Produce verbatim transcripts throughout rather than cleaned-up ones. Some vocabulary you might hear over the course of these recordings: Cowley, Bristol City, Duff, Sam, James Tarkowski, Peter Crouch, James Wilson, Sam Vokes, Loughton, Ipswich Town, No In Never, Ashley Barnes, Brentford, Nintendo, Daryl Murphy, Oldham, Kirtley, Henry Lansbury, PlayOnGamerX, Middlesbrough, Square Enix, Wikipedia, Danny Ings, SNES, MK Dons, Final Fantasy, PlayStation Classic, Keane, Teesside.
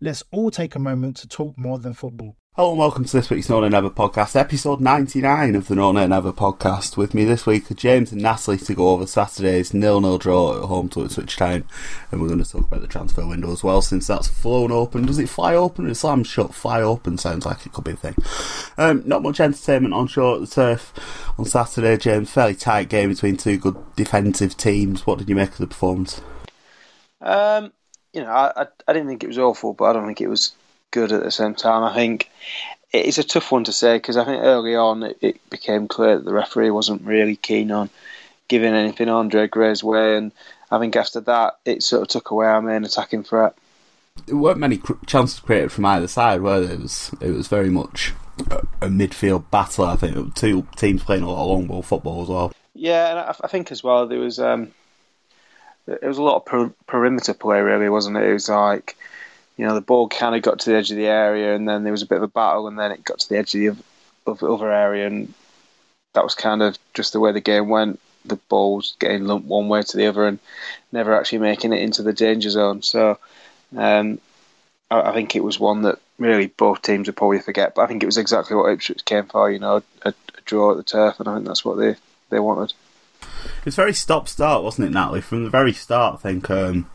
Let's all take a moment to talk more than football. Hello and welcome to this week's No In Never podcast, episode ninety-nine of the No In Never podcast. With me this week are James and Natalie to go over Saturday's nil nil draw at home to Ipswich Town. And we're going to talk about the transfer window as well, since that's flown open. Does it fly open or slam shut? Fly open sounds like it could be a thing. Um, not much entertainment on shore at the turf on Saturday, James. Fairly tight game between two good defensive teams. What did you make of the performance? Um... You know, I, I didn't think it was awful, but I don't think it was good at the same time. I think it's a tough one to say because I think early on it, it became clear that the referee wasn't really keen on giving anything Andre Gray's way, and I think after that it sort of took away our main attacking threat. There weren't many cr- chances created from either side, were there? It was, it was very much a, a midfield battle, I think. Two teams playing a lot of long ball football as well. Yeah, and I, I think as well there was... Um, It was a lot of per- perimeter play, really, wasn't it? It was like, you know, the ball kind of got to the edge of the area, and then there was a bit of a battle, and then it got to the edge of the of, of other area, and that was kind of just the way the game went. The ball was getting lumped one way to the other, and never actually making it into the danger zone. So, um, I, I think it was one that really both teams would probably forget. But I think it was exactly what Ipswich came for, you know, a, a draw at the turf, and I think that's what they, they wanted. It was very stop-start, wasn't it, Natalie? From the very start, I think, um,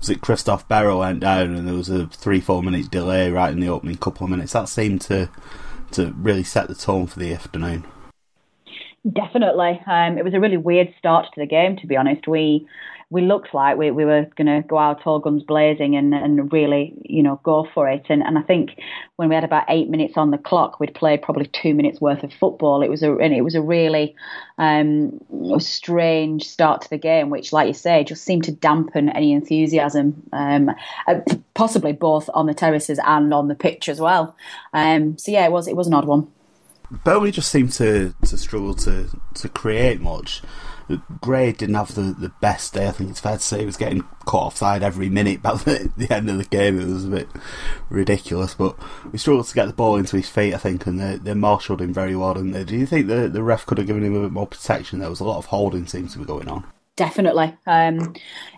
was it Christoph Beryl went down and there was a three, four-minute delay right in the opening couple of minutes. That seemed to to really set the tone for the afternoon. Definitely. Um, it was a really weird start to the game, to be honest. We we looked like we, we were going to go out all guns blazing and, and really, you know, go for it. And, and I think when we had about eight minutes on the clock, we'd played probably two minutes worth of football. It was a and it was a really um, strange start to the game, which, like you say, just seemed to dampen any enthusiasm, um, possibly both on the terraces and on the pitch as well. Um, so yeah, it was it was an odd one. Burnley just seemed to, to struggle to, to create much. Gray didn't have the, the best day, I think it's fair to say. He was getting caught offside every minute, but at the end of the game it was a bit ridiculous. But we struggled to get the ball into his feet, I think, and they, they marshalled him very well, didn't they? Do you think the, the ref could have given him a bit more protection? There was a lot of holding seems to be going on. Definitely. Um,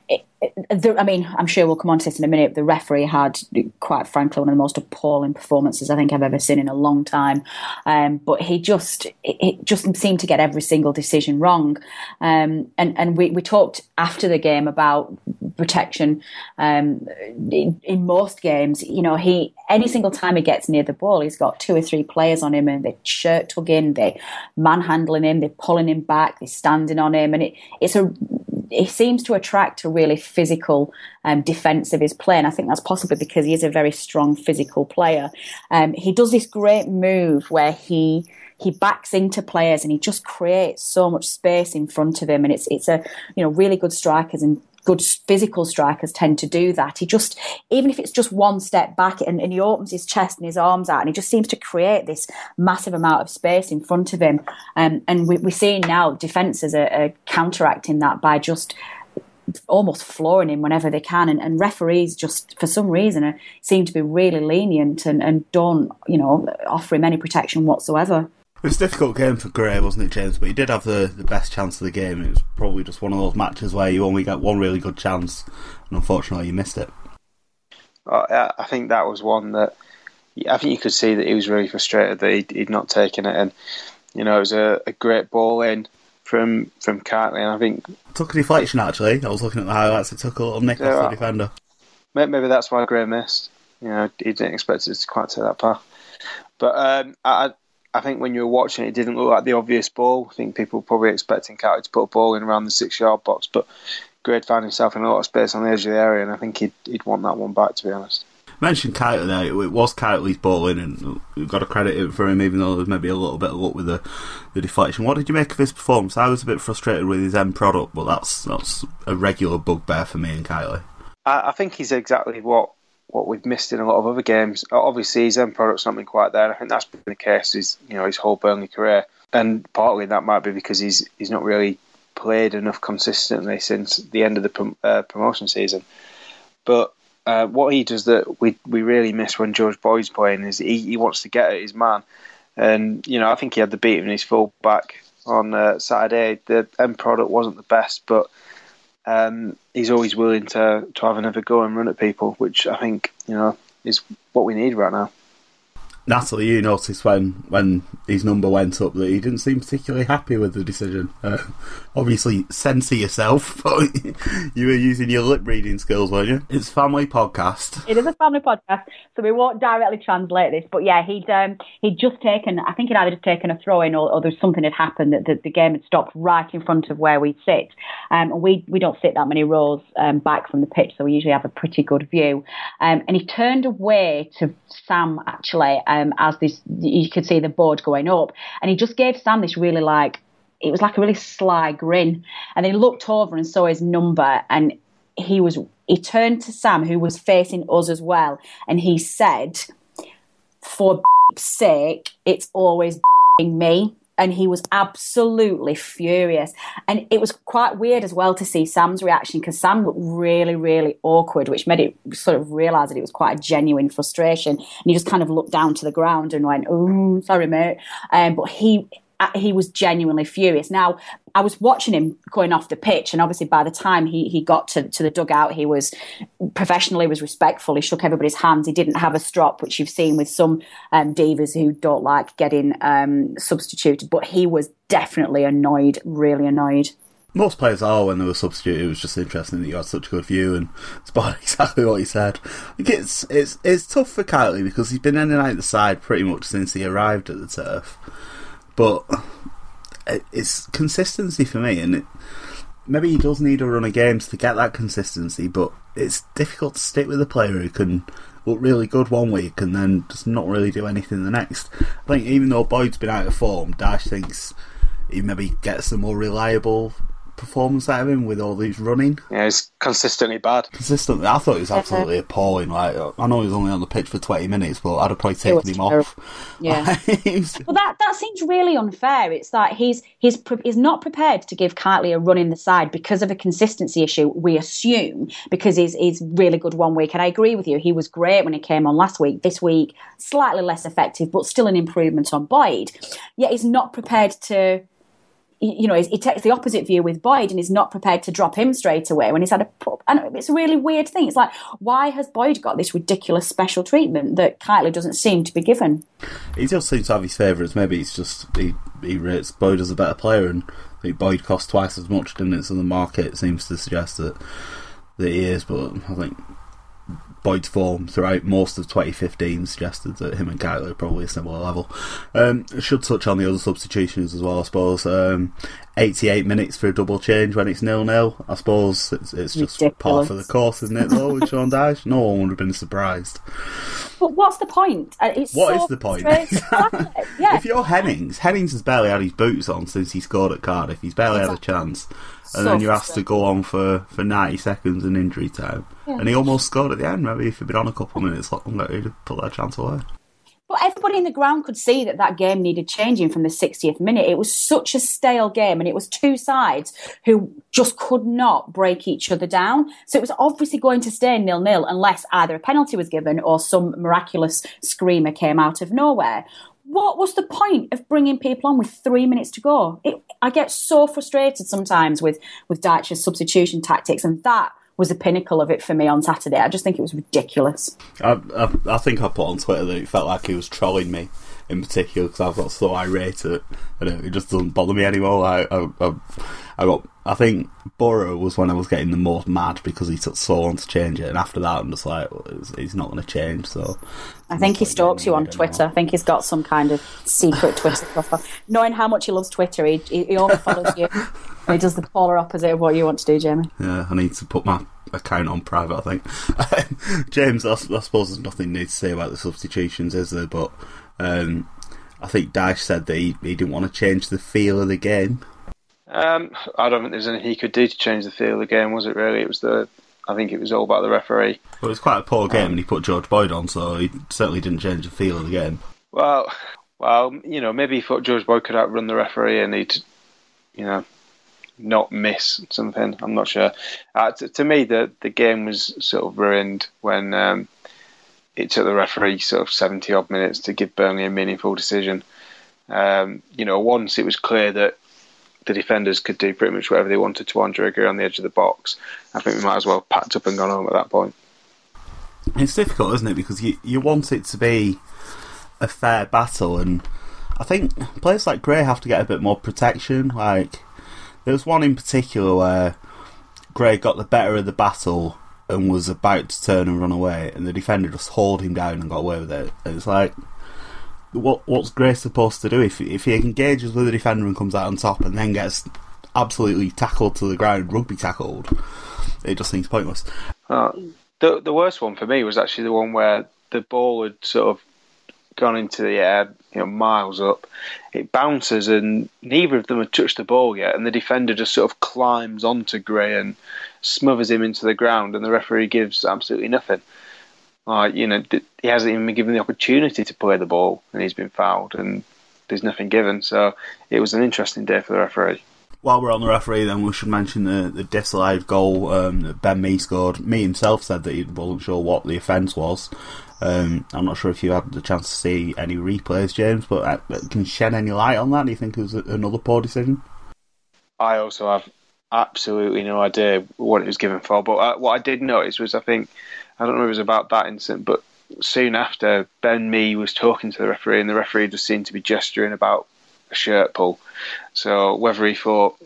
it, it, the, I mean, I'm sure we'll come on to this in a minute. The referee had, quite frankly, one of the most appalling performances I think I've ever seen in a long time. Um, but he just it, it just seemed to get every single decision wrong. Um, and and we, we talked after the game about protection um, in, in most games. You know, he any single time he gets near the ball, he's got two or three players on him and they shirt tugging, they're manhandling him, they're pulling him back, they're standing on him. And it, it's a... He seems to attract a really physical um, defence of his play, and I think that's possibly because he is a very strong physical player. Um, he does this great move where he he backs into players and he just creates so much space in front of him, and it's it's a you know really good strikers and good physical strikers tend to do that. He just, even if it's just one step back and, and he opens his chest and his arms out and he just seems to create this massive amount of space in front of him. Um, and we, we're seeing now defences are, are counteracting that by just almost flooring him whenever they can. And, and referees just, for some reason, are, seem to be really lenient and, and don't, you know, offer him any protection whatsoever. It was a difficult game for Gray, wasn't it, James? But he did have the, the best chance of the game. It was probably just one of those matches where you only get one really good chance and unfortunately you missed it. I think that was one that I think you could see that he was really frustrated that he'd, he'd not taken it. And, you know, it was a, a great ball in from from Kirtley, and I think... Took a deflection, actually. I was looking at the highlights. It took a little nick off yeah, the defender. Maybe that's why Gray missed. You know, he didn't expect it to quite take that path. But um, I I think when you were watching, it didn't look like the obvious ball. I think people were probably expecting Kirtley to put a ball in around the six-yard box, but Gray found himself in a lot of space on the edge of the area, and I think he'd, he'd want that one back, to be honest. Mentioned Kirtley there, it was Kirtley's ball in, and we've got to credit it for him, even though there's maybe a little bit of luck with the, the deflection. What did you make of his performance? I was a bit frustrated with his end product, but that's that's a regular bugbear for me and Kirtley. I, I think he's exactly what, what we've missed in a lot of other games. Obviously, his end product's not been quite there, and I think that's been the case his you know his whole Burnley career. And partly that might be because he's he's not really played enough consistently since the end of the prom, uh, promotion season, but. Uh, what he does that we we really miss when George Boyd's playing is he, he wants to get at his man, and you know I think he had the beat in his full back on uh, Saturday. The end product wasn't the best, but um, he's always willing to to have another go and run at people, which I think you know is what we need right now. Natalie, you noticed when, when his number went up that he didn't seem particularly happy with the decision. Uh, obviously, censor yourself, but you were using your lip-reading skills, weren't you? It's a family podcast. It is a family podcast, so we won't directly translate this. But yeah, he'd um, he'd just taken, I think he'd either just taken a throw-in or, or there was something had happened that the, the game had stopped right in front of where we sit. Um, and we, we don't sit that many rows um, back from the pitch, so we usually have a pretty good view. Um, and he turned away to Sam, actually, um, Um, as this, you could see the board going up, and he just gave Sam this really like, it was like a really sly grin, and then he looked over and saw his number, and he was, he turned to Sam, who was facing us as well, and he said, "For b****'s sake, it's always b****ing me." And he was absolutely furious. And it was quite weird as well to see Sam's reaction, because Sam looked really, really awkward, which made it sort of realise that it was quite a genuine frustration. And he just kind of looked down to the ground and went, "Oh, sorry, mate." Um, but he... he was genuinely furious. Now, I was watching him going off the pitch, and obviously by the time he, he got to, to the dugout, he was professional, he was respectful, he shook everybody's hands, he didn't have a strop, which you've seen with some um, divas who don't like getting um, substituted, but he was definitely annoyed, really annoyed. Most players are when they were substituted. It was just interesting that you had such a good view and spotted exactly what he said. It's it's it's tough for Kirtley because he's been in and out the side pretty much since he arrived at the turf. But it's consistency for me, and it, maybe he does need a run of games to get that consistency, but it's difficult to stick with a player who can look really good one week and then just not really do anything the next. I think even though Boyd's been out of form, Dash thinks he maybe gets a more reliable performance out of him with all these running. Yeah, it's consistently bad. Consistently. I thought it was absolutely appalling. Like, I know he was only on the pitch for twenty minutes, but I'd have probably taken him terrible. off. Yeah. Well, that, that seems really unfair. It's like he's he's he's not prepared to give Kirtley a run in the side because of a consistency issue, we assume, because he's, he's really good one week. And I agree with you. He was great when he came on last week. This week, slightly less effective, but still an improvement on Boyd. Yet he's not prepared to... You know, he takes the opposite view with Boyd, and he's not prepared to drop him straight away when he's had a... And it's a really weird thing. It's like, why has Boyd got this ridiculous special treatment that Kirtley doesn't seem to be given? He still seems to have his favourites. Maybe it's just he, he rates Boyd as a better player, and I think Boyd costs twice as much, didn't it? So the market seems to suggest that, that he is, but I think Boyd's form throughout most of twenty fifteen suggested that him and Kirtley are probably a similar level. Um, should touch on the other substitutions as well, I suppose. Um, eighty-eight minutes for a double change when it's nil-nil. I suppose it's, it's just par for the course, isn't it, though, with Sean Dyche? No one would have been surprised. But what's the point? It's what so is the point? Yeah. If you're Hennings, Hennings has barely had his boots on since he scored at Cardiff. He's barely exactly. had a chance. And so then you're asked to go on for, for ninety seconds in injury time. Yeah. And he almost scored at the end. Maybe if he'd been on a couple of minutes longer, he'd have put that chance away. But everybody in the ground could see that that game needed changing from the sixtieth minute. It was such a stale game, and it was two sides who just could not break each other down. So it was obviously going to stay nil-nil unless either a penalty was given or some miraculous screamer came out of nowhere. What was the point of bringing people on with three minutes to go? It, I get so frustrated sometimes with, with Dyche's substitution tactics, and that was the pinnacle of it for me on Saturday. I just think it was ridiculous. I, I, I think I put on Twitter that it felt like he was trolling me in particular because I've got so irate at it, and it just doesn't bother me anymore. I I, I, I, got, I think Borough was when I was getting the most mad because he took so long to change it, and after that I'm just like, he's not going to change. So I think he stalks you on Twitter. I think he's got some kind of secret Twitter profile. Knowing how much he loves Twitter, he he, he overfollows you. And he does the polar opposite of what you want to do, Jamie. Yeah, I need to put my account on private, I think. James, I, I suppose there's nothing new to say about the substitutions, is there? But um, I think Dyche said that he, he didn't want to change the feel of the game. Um, I don't think there's anything he could do to change the feel of the game, was it really? It was the, I think it was all about the referee. Well, it was quite a poor game, um, and he put George Boyd on, so he certainly didn't change the feel of the game. Well, well, you know, maybe he thought George Boyd could outrun the referee and he'd, you know, not miss something. I'm not sure. Uh, to, to me, the, the game was sort of ruined when um, it took the referee sort of seventy-odd minutes to give Burnley a meaningful decision. Um, you know, once it was clear that the defenders could do pretty much whatever they wanted to Andre Gray on the edge of the box, I think we might as well have packed up and gone home at that point. It's difficult, isn't it? Because you, you want it to be a fair battle, and I think players like Gray have to get a bit more protection. Like, there was one in particular where Gray got the better of the battle and was about to turn and run away, and the defender just hauled him down and got away with it. And it's like, what what's Gray supposed to do if if he engages with the defender and comes out on top and then gets absolutely tackled to the ground, rugby tackled? It just seems pointless. Uh, the the worst one for me was actually the one where the ball had sort of gone into the air, you know, miles up. It bounces and neither of them had touched the ball yet, and the defender just sort of climbs onto Gray and smothers him into the ground, and the referee gives absolutely nothing. Like, you know, he hasn't even been given the opportunity to play the ball, and he's been fouled, and there's nothing given. So it was an interesting day for the referee. While we're on the referee, then we should mention the, the disallowed goal um, that Ben Mee scored. Mee himself said that he wasn't sure what the offence was. Um, I'm not sure if you had the chance to see any replays, James, but uh, can you shed any light on that? Do you think it was another poor decision? I also have absolutely no idea what it was given for, but uh, what I did notice was, I think, I don't know if it was about that incident, but soon after, Ben Mee was talking to the referee, and the referee just seemed to be gesturing about a shirt pull. So whether he thought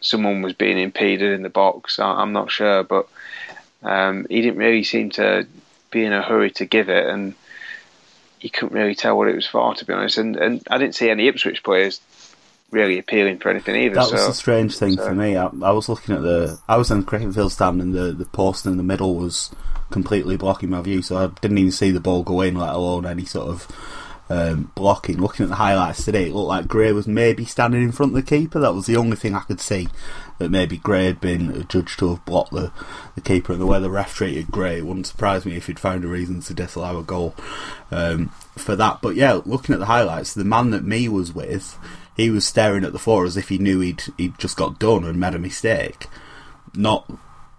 someone was being impeded in the box, I'm not sure, but um, he didn't really seem to be in a hurry to give it, and you couldn't really tell what it was for, to be honest. And, and I didn't see any Ipswich players really appealing for anything either. That was so, the strange thing so. for me. I, I was looking at the... I was in the cricket field stand, and the, the post in the middle was completely blocking my view, so I didn't even see the ball go in, let alone any sort of um, blocking. Looking at the highlights today, it looked like Gray was maybe standing in front of the keeper. That was the only thing I could see, that maybe Gray had been judged to have blocked the, the keeper, and the way the ref treated Gray, it wouldn't surprise me if he'd found a reason to disallow a goal um, for that. But yeah, looking at the highlights, the man that Mee was with, he was staring at the floor as if he knew he'd he'd just got done and made a mistake, not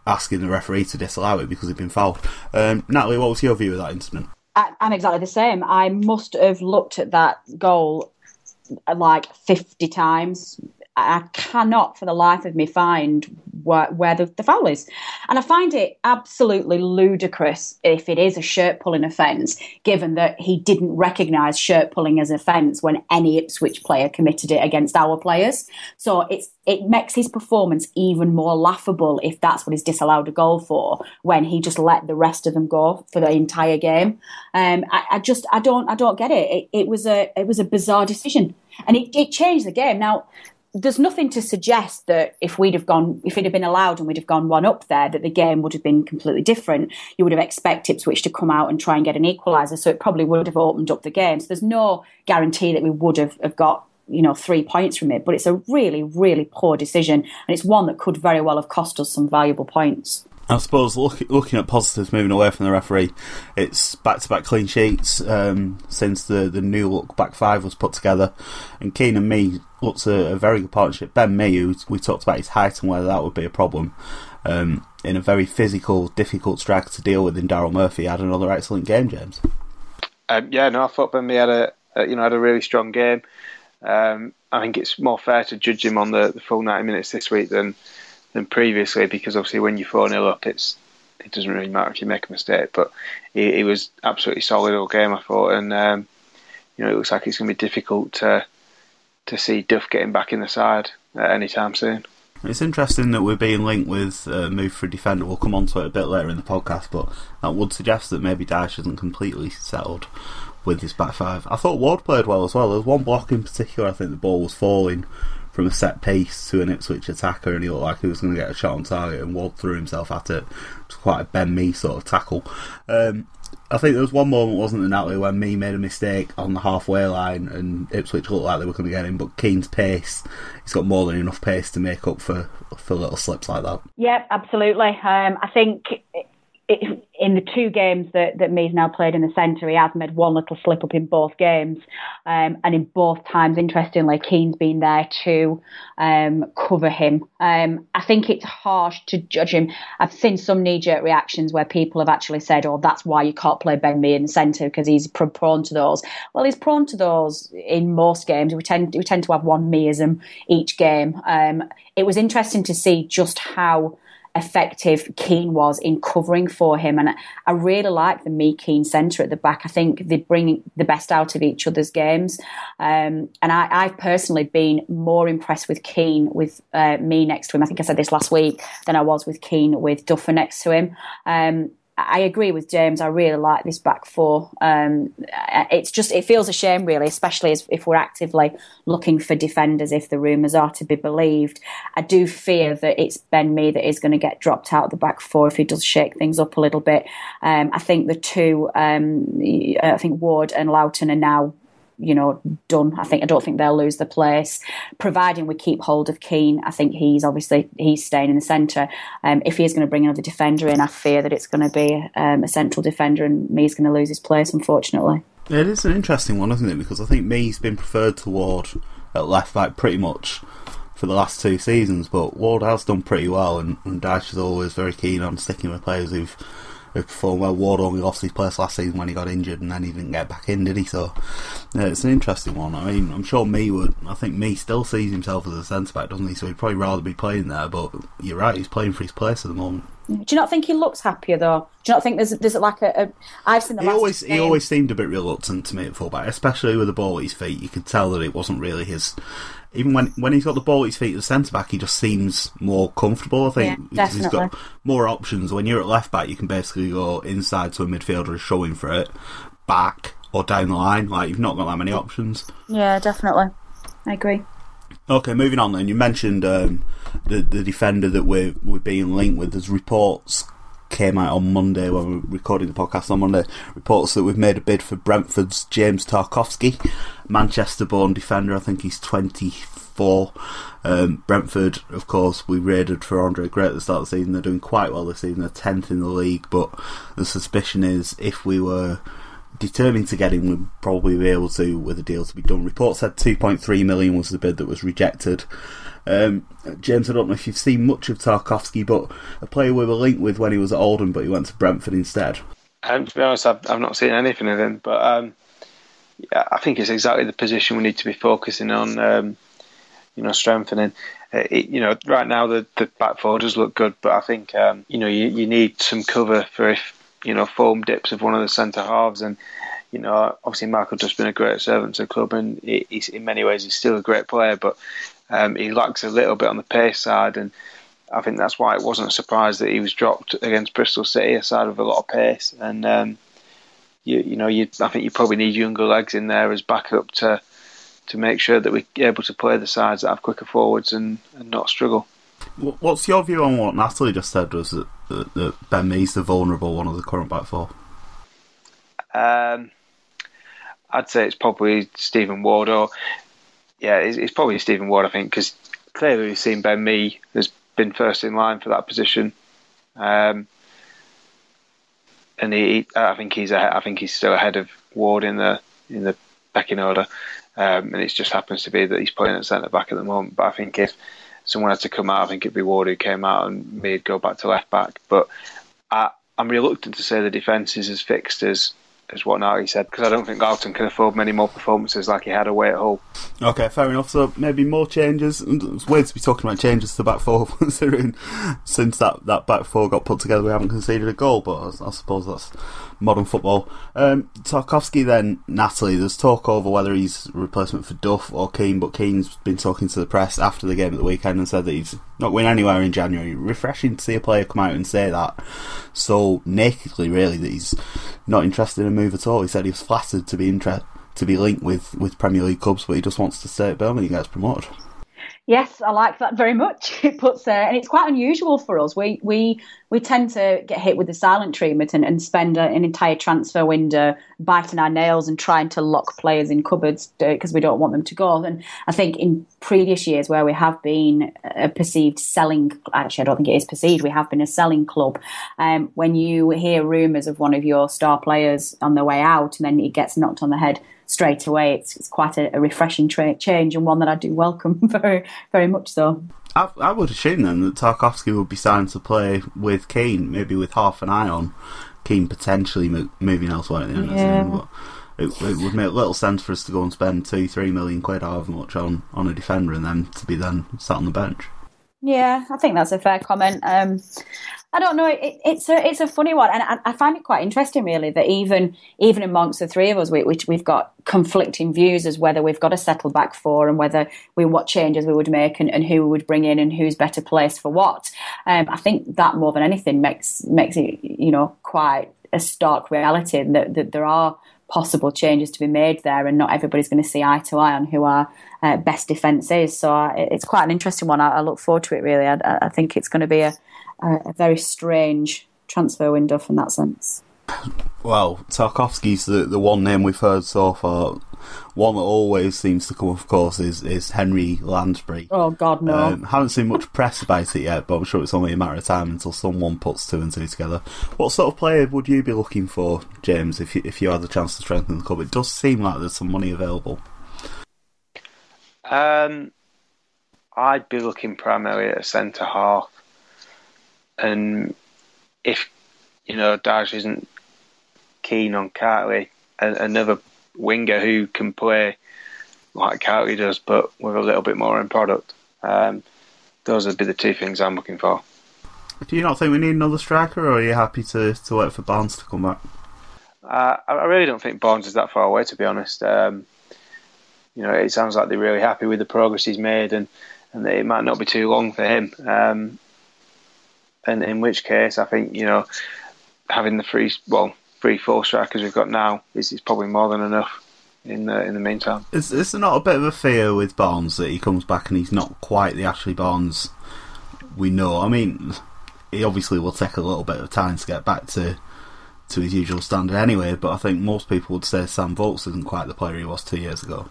asking the referee to disallow it because he'd been fouled. Um, Natalie, what was your view of that incident? I, I'm exactly the same. I must have looked at that goal like fifty times. I cannot for the life of me find where, where the, the foul is. And I find it absolutely ludicrous if it is a shirt-pulling offence, given that he didn't recognise shirt-pulling as an offence when any Ipswich player committed it against our players. So it's it makes his performance even more laughable if that's what he's disallowed a goal for, when he just let the rest of them go for the entire game. Um, I, I just I don't I don't get it. It, it was a it was a bizarre decision, and it, it changed the game. Now, there's nothing to suggest that if we'd have gone, if it had been allowed and we'd have gone one up there, that the game would have been completely different. You would have expected Ipswich to come out and try and get an equaliser, so it probably would have opened up the game. So there's no guarantee that we would have, have got, you know, three points from it. But it's a really, really poor decision, and it's one that could very well have cost us some valuable points. I suppose look, looking at positives, moving away from the referee, it's back-to-back clean sheets um, since the, the new look back five was put together. And Keane and Mee looks a, a very good partnership. Ben Mee, who we talked about his height and whether that would be a problem, um, in a very physical, difficult striker to deal with in Daryl Murphy, had another excellent game, James. Um, yeah, no, I thought Ben Mee had a, a you know had a really strong game. Um, I think it's more fair to judge him on the, the full ninety minutes this week than than previously, because obviously when you're four nil up, it's it doesn't really matter if you make a mistake. But he, he was absolutely solid all game, I thought, and um, you know, it looks like it's going to be difficult to to see Duff getting back in the side at any time soon. It's interesting that we're being linked with a move for a defender. We'll come on to it a bit later in the podcast, but that would suggest that maybe Dyche isn't completely settled with his back five. I thought Ward played well as well. There was one block in particular, I think the ball was falling from a set piece to an Ipswich attacker, and he looked like he was going to get a shot on target, and Ward threw himself at it. It was quite a Ben Mee sort of tackle. Um, I think there was one moment, wasn't there, Natalie, when Mee made a mistake on the halfway line and Ipswich looked like they were going to get him, but Keane's pace, he's got more than enough pace to make up for, for little slips like that. Yeah, absolutely. Um, I think it, in the two games that, that Mee's now played in the centre, he has made one little slip up in both games. Um, and in both times, interestingly, Keane's been there to um, cover him. Um, I think it's harsh to judge him. I've seen some knee-jerk reactions where people have actually said, oh, that's why you can't play Ben Mee in the centre, because he's pr- prone to those. Well, he's prone to those in most games. We tend, we tend to have one Meeism each game. Um, it was interesting to see just how effective Keane was in covering for him, and I really like the Mee Keane centre at the back. I think they bring the best out of each other's games, um, and I, I've personally been more impressed with Keane with uh, Mee next to him, I think I said this last week, than I was with Keane with Duffer next to him. um, I agree with James, I really like this back four. Um, it's just, it feels a shame really, especially as, if we're actively looking for defenders, if the rumours are to be believed. I do fear that it's Ben Mee that is going to get dropped out of the back four if he does shake things up a little bit. Um, I think the two, um, I think Ward and Loughton are now, you know, done. I think I don't think they'll lose the place, providing we keep hold of Keane. I think he's obviously he's staying in the centre. Um, if he is going to bring another defender in, I fear that it's going to be um, a central defender, and Mee's going to lose his place, unfortunately. It is an interesting one, isn't it? Because I think Mee's been preferred to Ward at left back pretty much for the last two seasons, but Ward has done pretty well, and, and Dyche is always very keen on sticking with players who've. Perform well. Ward only lost his place last season when he got injured, and then he didn't get back in, did he? So yeah, it's an interesting one. I mean, I'm sure Mee would. I think Mee still sees himself as a centre back, doesn't he? So he'd probably rather be playing there. But you're right, he's playing for his place at the moment. Do you not think he looks happier though? Do you not think there's there's like a? a I've seen the he last always game. He always seemed a bit reluctant to me at fullback, especially with the ball at his feet. You could tell that it wasn't really his. Even when, when he's got the ball at his feet as centre-back, he just seems more comfortable, I think. Yeah, definitely. He's got more options. When you're at left-back, you can basically go inside to a midfielder and show him for it, back or down the line. Like, you've not got that many options. Yeah, definitely. I agree. Okay, moving on then. You mentioned um, the, the defender that we're, we're being linked with. There's reports came out on Monday when we were recording the podcast on Monday, reports that we've made a bid for Brentford's James Tarkowski, Manchester-born defender. I think he's twenty-four. Um, Brentford, of course, we raided for Andre Gray at the start of the season. They're doing quite well this season. They're tenth in the league, but the suspicion is if we were determined to get him, we'd probably be able to with a deal to be done. Reports said two point three million was the bid that was rejected. Um, James, I don't know if you've seen much of Tarkowski, but a player we were linked with when he was at Oldham, but he went to Brentford instead. Um, to be honest, I've, I've not seen anything of him, but um, yeah, I think it's exactly the position we need to be focusing on, um, you know, strengthening. Uh, it, you know, right now the, the back four does look good, but I think um, you know you, you need some cover for if you know form dips of one of the centre halves, and you know obviously Michael Duff's been a great servant to the club, and he, he's, in many ways he's still a great player, but. Um, he lacks a little bit on the pace side, and I think that's why it wasn't a surprise that he was dropped against Bristol City, a side with a lot of pace. And um, you, you know, you, I think you probably need younger legs in there as backup to to make sure that we're able to play the sides that have quicker forwards and, and not struggle. What's your view on what Natalie just said? Was that, that, that Ben Mee's the vulnerable one of the current back four? Um, I'd say it's probably Stephen Ward or. Yeah, it's, it's probably Stephen Ward, I think, because clearly we've seen Ben Mee has been first in line for that position, um, and he, I think he's, a, I think he's still ahead of Ward in the in the pecking order, um, and it just happens to be that he's playing at centre back at the moment. But I think if someone had to come out, I think it'd be Ward who came out, and Mee'd go back to left back. But I, I'm reluctant to say the defence is as fixed as is what Narty said, because I don't think Loughton can afford many more performances like he had away at Hull. Okay, fair enough. So maybe more changes. It's weird to be talking about changes to the back four considering since that, that back four got put together we haven't conceded a goal, but I, I suppose that's modern football. Um, Tarkowski then, Natalie, there's talk over whether he's a replacement for Duff or Keane, but Keane's been talking to the press after the game at the weekend and said that he's not going anywhere in January. Refreshing to see a player come out and say that so nakedly, really, that he's not interested in a move at all. He said he was flattered to be inter- to be linked with, with Premier League clubs, but he just wants to stay at Birmingham and gets promoted. Yes, I like that very much. It puts, uh, and it's quite unusual for us. We we we tend to get hit with the silent treatment and, and spend an entire transfer window biting our nails and trying to lock players in cupboards because we don't want them to go. And I think in previous years where we have been a perceived selling, actually I don't think it is perceived, we have been a selling club. Um, when you hear rumours of one of your star players on their way out and then it gets knocked on the head straight away, it's, it's quite a, a refreshing tra- change and one that I do welcome very, very much so. I, I would assume then that Tarkowski would be signed to play with Keane, maybe with half an eye on Keane potentially mo- moving elsewhere at the end of the season. But it, it would make little sense for us to go and spend two, three million quid, however much, on, on a defender and then to be then sat on the bench. Yeah, I think that's a fair comment. Um, I don't know. It, it's a it's a funny one, and I, I find it quite interesting, really, that even even amongst the three of us, we, we we've got conflicting views as whether we've got to settle back for and whether we what changes we would make and, and who we would bring in and who's better placed for what. Um, I think that more than anything makes makes it, you know, quite a stark reality that, that there are possible changes to be made there, and not everybody's going to see eye to eye on who our uh, best defence is. So uh, it's quite an interesting one. I, I look forward to it, really. I, I think it's going to be a, a very strange transfer window from that sense. Well, Tarkowski's the, the one name we've heard so far. One that always seems to come, of course, is, is Henry Lansbury. Oh, God, no. Um, haven't seen much press about it yet, but I'm sure it's only a matter of time until someone puts two and two together. What sort of player would you be looking for, James, if you, if you had the chance to strengthen the club? It does seem like there's some money available. Um, I'd be looking primarily at a centre-half. And if, you know, Dash isn't keen on Kirtley, another winger who can play like Cowley does, but with a little bit more in product. Um, those would be the two things I'm looking for. Do you not think we need another striker, or are you happy to, to wait for Barnes to come back? Uh, I really don't think Barnes is that far away, to be honest. Um, you know, it sounds like they're really happy with the progress he's made, and, and that it might not be too long for him. Um, and in which case, I think, you know, having the free... well. Three, four strikers we've got now is, is probably more than enough in the in the meantime. Is, is there not a bit of a fear with Barnes that he comes back and he's not quite the Ashley Barnes we know? I mean, he obviously will take a little bit of time to get back to to his usual standard anyway, but I think most people would say Sam Vokes isn't quite the player he was two years ago.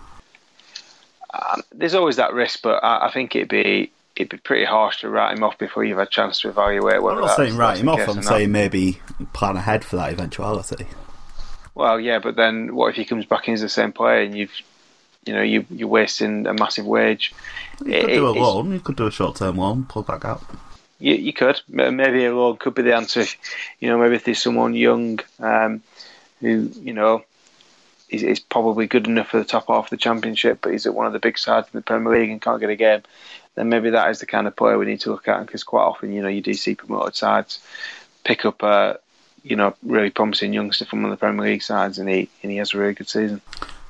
Um, there's always that risk, but I, I think it'd be it'd be pretty harsh to write him off before you've had a chance to evaluate whether I'm not saying write him off, I'm saying maybe plan ahead for that eventuality. Well, yeah, but then what if he comes back in as the same player and you've, you know, you, you're wasting a massive wage? You could do a loan, you could do a short-term loan, plug that gap. You, you could. Maybe a loan could be the answer. If, you know, maybe if there's someone young um, who, you know, is, is probably good enough for the top half of the Championship, but he's at one of the big sides in the Premier League and can't get a game, then maybe that is the kind of player we need to look at, because quite often, you know, you do see promoted sides pick up, uh, you know, really promising youngster from one of the Premier League sides, and he and he has a really good season.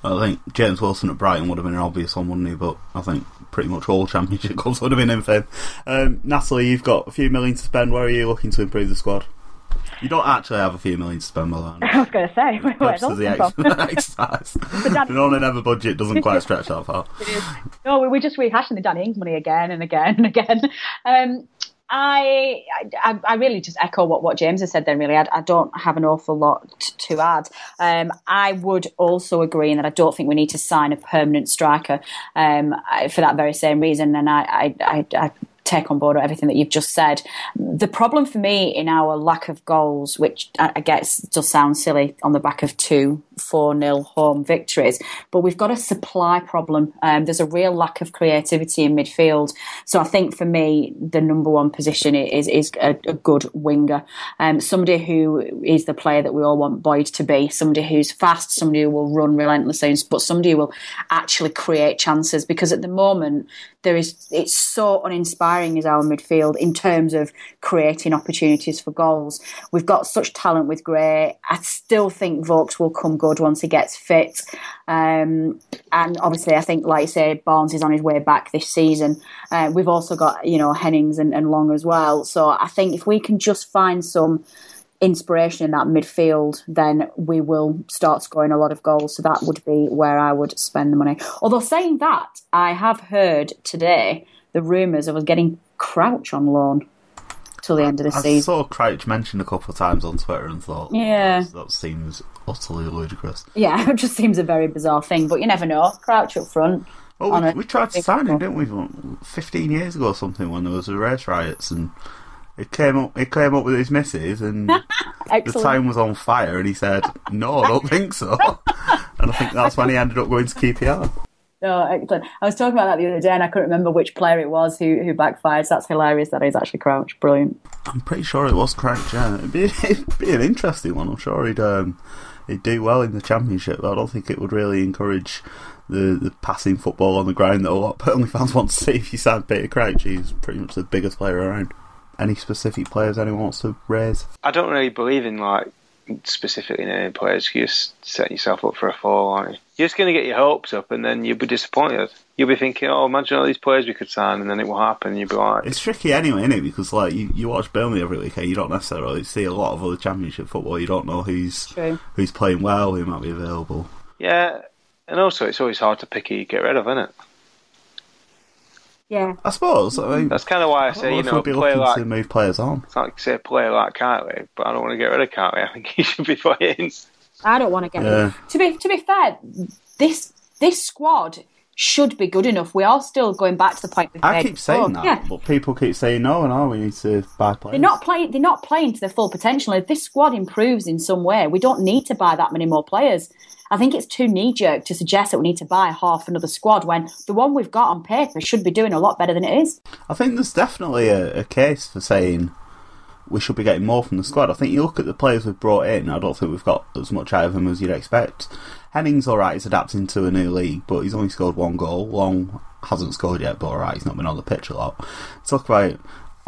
Well, I think James Wilson at Brighton would have been an obvious one, wouldn't he? But I think pretty much all Championship clubs would have been in for him. Um, Natalie, you've got a few million to spend. Where are you looking to improve the squad? You don't actually have a few million to spend, by the way. I was going to say, where's all the exercise? The No In Never budget doesn't quite stretch that far. No, we're just rehashing the Danny Ings money again and again and again. Um, I, I I really just echo what, what James has said then, really. I, I don't have an awful lot t- to add. Um, I would also agree in that I don't think we need to sign a permanent striker um, I, for that very same reason. And I... I, I, I take on board everything that you've just said. The problem for me in our lack of goals, which I guess does sound silly on the back of two four nil home victories. But we've got a supply problem. Um, there's a real lack of creativity in midfield. So I think for me, the number one position is is a, a good winger. Um, somebody who is the player that we all want Boyd to be. Somebody who's fast, somebody who will run relentlessly, but somebody who will actually create chances. Because at the moment, there is it's so uninspiring is our midfield in terms of creating opportunities for goals. We've got such talent with Gray. I still think Vokes will come good once he gets fit. Um, and obviously, I think, like you say, Barnes is on his way back this season. Uh, we've also got, you know, Hennings and, and Long as well. So I think if we can just find some inspiration in that midfield, then we will start scoring a lot of goals. So that would be where I would spend the money. Although saying that, I have heard today the rumours of us getting Crouch on loan till the end of the I, season. I saw Crouch mentioned a couple of times on Twitter and thought, yeah, that, that seems utterly ludicrous. Yeah, it just seems a very bizarre thing, but you never know. Crouch up front. Well, we, a, we tried to sign him, didn't we? fifteen years ago or something, when there was the race riots, and it came up. It came up with his missus, and the town was on fire. And he said, "No, I don't think so." And I think that's when he ended up going to Q P R. No, excellent. I was talking about that the other day, and I couldn't remember which player it was who who backfired. So that's hilarious. That is actually Crouch. Brilliant. I'm pretty sure it was Crouch. Yeah, it'd be, it'd be an interesting one. I'm sure he'd um, he'd do well in the Championship. But I don't think it would really encourage The, the passing football on the ground that a lot of Burnley fans want to see. If you sign Peter Crouch, he's pretty much the biggest player around. Any specific players anyone wants to raise? I don't really believe in like specifically in any players. You're just setting yourself up for a fall, aren't you? You're just going to get your hopes up, and then you'll be disappointed. You'll be thinking, oh, imagine all these players we could sign, and then it will happen, and you'll be like... It's tricky anyway, isn't it? Because like you, you watch Burnley every weekend, you don't necessarily see a lot of other Championship football. You don't know who's, who's playing well, who might be available. Yeah. And also, it's always hard to pick who you get rid of, isn't it? Yeah, I suppose. I mean, that's kind of why I, I say, know you know, be play like to move players on. It's like say a player like Kylie, but I don't want to get rid of Kylie. I think he should be playing. I don't want to get yeah. rid. To be to be fair, this this squad should be good enough. We are still going back to the point. I keep saying that, yeah. But people keep saying no, and no, we need to buy players. They're not playing. They're not playing to their full potential. If this squad improves in some way, we don't need to buy that many more players. I think it's too knee-jerk to suggest that we need to buy half another squad when the one we've got on paper should be doing a lot better than it is. I think there's definitely a, a case for saying we should be getting more from the squad. I think you look at the players we've brought in, I don't think we've got as much out of them as you'd expect. Henning's alright, he's adapting to a new league, but he's only scored one goal. Long hasn't scored yet, but alright, he's not been on the pitch a lot. Talk about...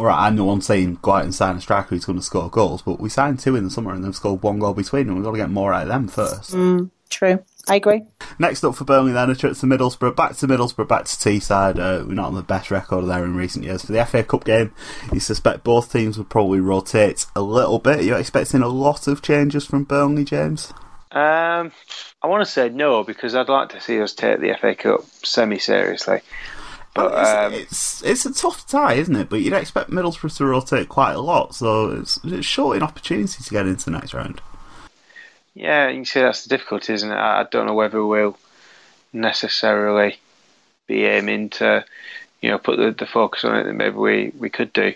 Right, I'm the one saying go out and sign a striker who's going to score goals, but we signed two in the summer and they've scored one goal between them. We've got to get more out of them first. Mm, true. I agree. Next up for Burnley then, a trip to Middlesbrough. Back to Middlesbrough, back to Teesside. Uh, we're not on the best record there in recent years. For the F A Cup game, you suspect both teams would probably rotate a little bit. Are you expecting a lot of changes from Burnley, James? Um, I want to say no, because I'd like to see us take the F A Cup semi-seriously. But, um, it's, it's it's a tough tie, isn't it? But you'd expect Middlesbrough to rotate quite a lot, so it's, it's short in opportunity to get into the next round. Yeah, you can see that's the difficulty, isn't it? I, I don't know whether we'll necessarily be aiming to, you know, put the, the focus on it that maybe we, we could do.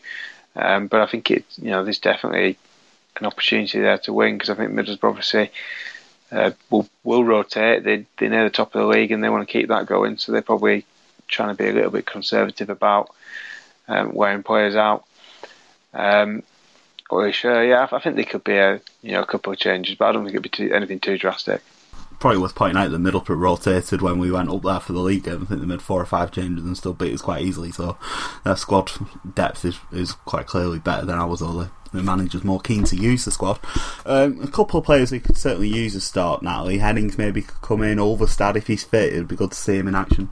Um, but I think it, you know, there's definitely an opportunity there to win, because I think Middlesbrough obviously uh, will will rotate. They they're near the top of the league and they want to keep that going, so they probably trying to be a little bit conservative about um, wearing players out. Um, or sure, yeah, I think there could be a you know a couple of changes, but I don't think it'd be too, anything too drastic. Probably worth pointing out that Middlesbrough rotated when we went up there for the league game. I think they made four or five changes and still beat us quite easily. So their squad depth is, is quite clearly better than ours, although the manager's more keen to use the squad. Um, a couple of players we could certainly use as start, Natalie. Hennings maybe could come in, Overstad if he's fit. It'd be good to see him in action.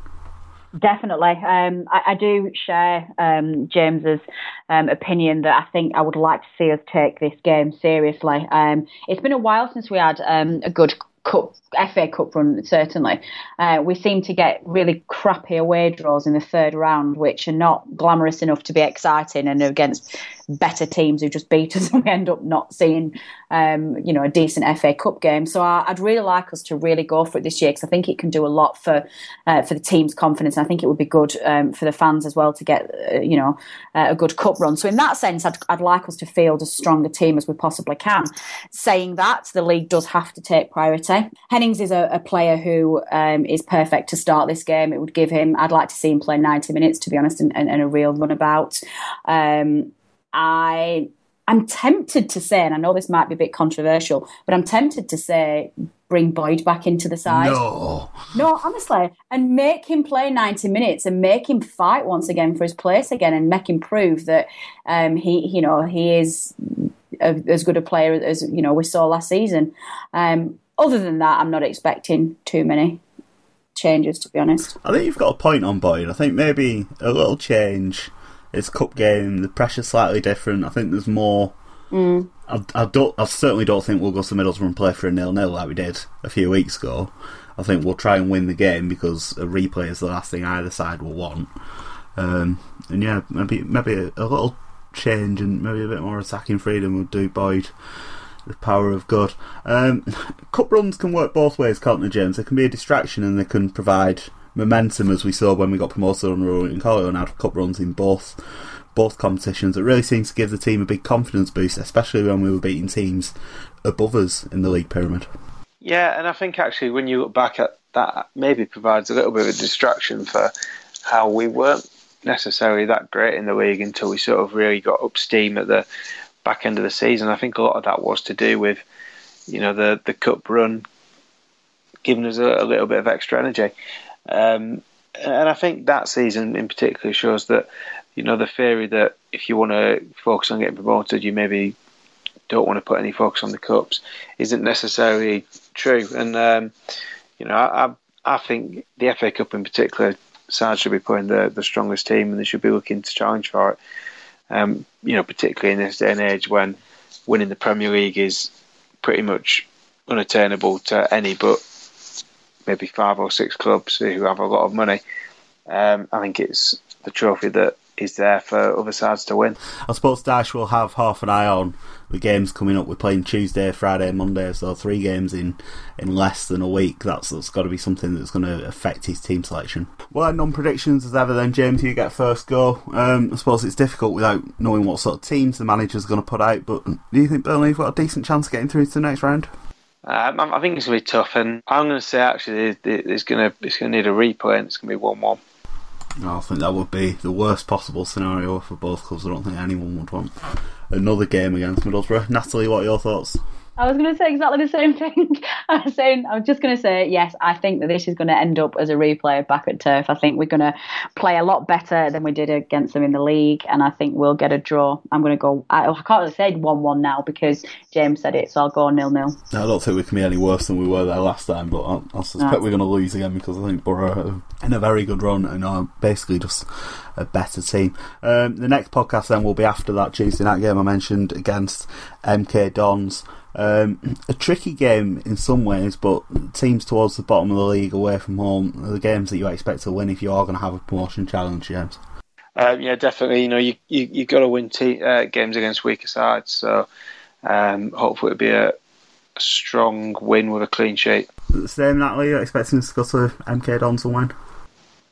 Definitely. Um, I, I do share um, James's um, opinion that I think I would like to see us take this game seriously. Um, it's been a while since we had um, a good Cup, F A Cup run, certainly. Uh, we seem to get really crappy away draws in the third round, which are not glamorous enough to be exciting and against better teams who just beat us, and we end up not seeing, um, you know, a decent F A Cup game. So I, I'd really like us to really go for it this year, because I think it can do a lot for uh, for the team's confidence. And I think it would be good um, for the fans as well to get, uh, you know, uh, a good cup run. So in that sense, I'd, I'd like us to field as strong a team as we possibly can. Saying that, the league does have to take priority. Hennings is a, a player who um, is perfect to start this game. It would give him, I'd like to see him play ninety minutes, to be honest, and, and, and a real runabout. Um, I, I'm tempted to say, and I know this might be a bit controversial, but I'm tempted to say bring Boyd back into the side. No, no, honestly, and make him play ninety minutes and make him fight once again for his place again, and make him prove that um, he, you know, he is a, as good a player as, you know, we saw last season. Um, other than that, I'm not expecting too many changes, to be honest. I think you've got a point on Boyd. I think maybe a little change. It's a cup game. The pressure's slightly different. I think there's more. Mm. I, I don't. I certainly don't think we'll go to Middlesbrough and play for a nil-nil like we did a few weeks ago. I think we'll try and win the game, because a replay is the last thing either side will want. Um, and yeah, maybe maybe a, a little change and maybe a bit more attacking freedom would do Boyd. The power of God. Um, cup runs can work both ways, can't they, James? They can be a distraction and they can provide momentum, as we saw when we got promoted on Rory and Cowley, and had cup runs in both both competitions. It really seems to give the team a big confidence boost, especially when we were beating teams above us in the league pyramid. Yeah, and I think actually when you look back at that, maybe provides a little bit of a distraction for how we weren't necessarily that great in the league until we sort of really got up steam at the back end of the season. I think a lot of that was to do with, you know, the, the cup run giving us a, a little bit of extra energy. Um, and I think that season in particular shows that, you know, the theory that if you want to focus on getting promoted, you maybe don't want to put any focus on the cups isn't necessarily true. And, um, you know, I, I I think the F A Cup in particular, sides should be playing the, the strongest team and they should be looking to challenge for it. Um, you know, particularly in this day and age when winning the Premier League is pretty much unattainable to any but maybe five or six clubs who have a lot of money. Um, I think it's the trophy that is there for other sides to win. I suppose Dash will have half an eye on the games coming up. We're playing Tuesday, Friday, Monday, so three games in, in less than a week. That's, that's got to be something that's going to affect his team selection. Well, non-predictions as ever then, James, you get first go. Um, I suppose it's difficult without knowing what sort of teams the manager's going to put out, but do you think Burnley have got a decent chance of getting through to the next round? Um, I think it's going to be tough, and I'm going to say actually it's going to, it's going to need a replay and it's going to be one one. No, I think that would be the worst possible scenario for both clubs. I don't think anyone would want another game against Middlesbrough. Natalie, what are your thoughts? I was going to say exactly the same thing. I was saying, I was just going to say, yes, I think that this is going to end up as a replay back at turf. I think we're going to play a lot better than we did against them in the league, and I think we'll get a draw. I'm going to go, I, I can't really say one one now because James said it, so I'll go nil nil. I don't think we can be any worse than we were there last time, but I, I suspect no. We're going to lose again because I think Borough are in a very good run and are basically just a better team. Um, the next podcast then will be after that Tuesday night game I mentioned against M K Dons. Um, a tricky game in some ways, but teams towards the bottom of the league away from home are the games that you expect to win if you are going to have a promotion challenge, James. Um, yeah, definitely. You know, you you you've got to win te- uh, games against weaker sides, so um, hopefully it'll be a, a strong win with a clean sheet. Same, Natalie, you're expecting us to go to M K Dons and win?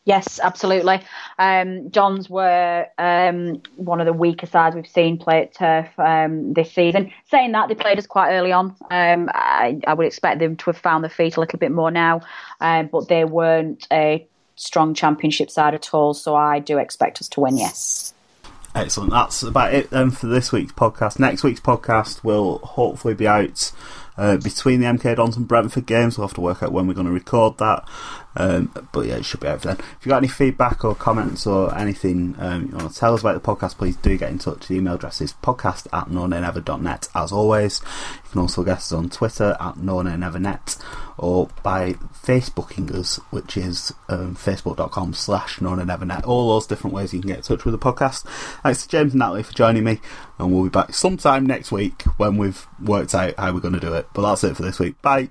Yes, absolutely. Um, Dons were um, one of the weaker sides we've seen play at turf um, this season. Saying that, they played us quite early on. Um, I, I would expect them to have found their feet a little bit more now, um, but they weren't a strong championship side at all, so I do expect us to win, yes. Excellent. That's about it then for this week's podcast. Next week's podcast will hopefully be out uh, between the M K Dons and Brentford games. We'll have to work out when we're going to record that. Um, but yeah, it should be out for then. If you've got any feedback or comments or anything um, you want to tell us about the podcast, please do get in touch. The email address is podcast at nonenever.net as always. You can also get us on Twitter at nonenevernet or by Facebooking us, which is um, facebook.com slash nonenevernet. All those different ways you can get in touch with the podcast. Thanks to James and Natalie for joining me, and we'll be back sometime next week when we've worked out how we're going to do it. But that's it for this week. Bye.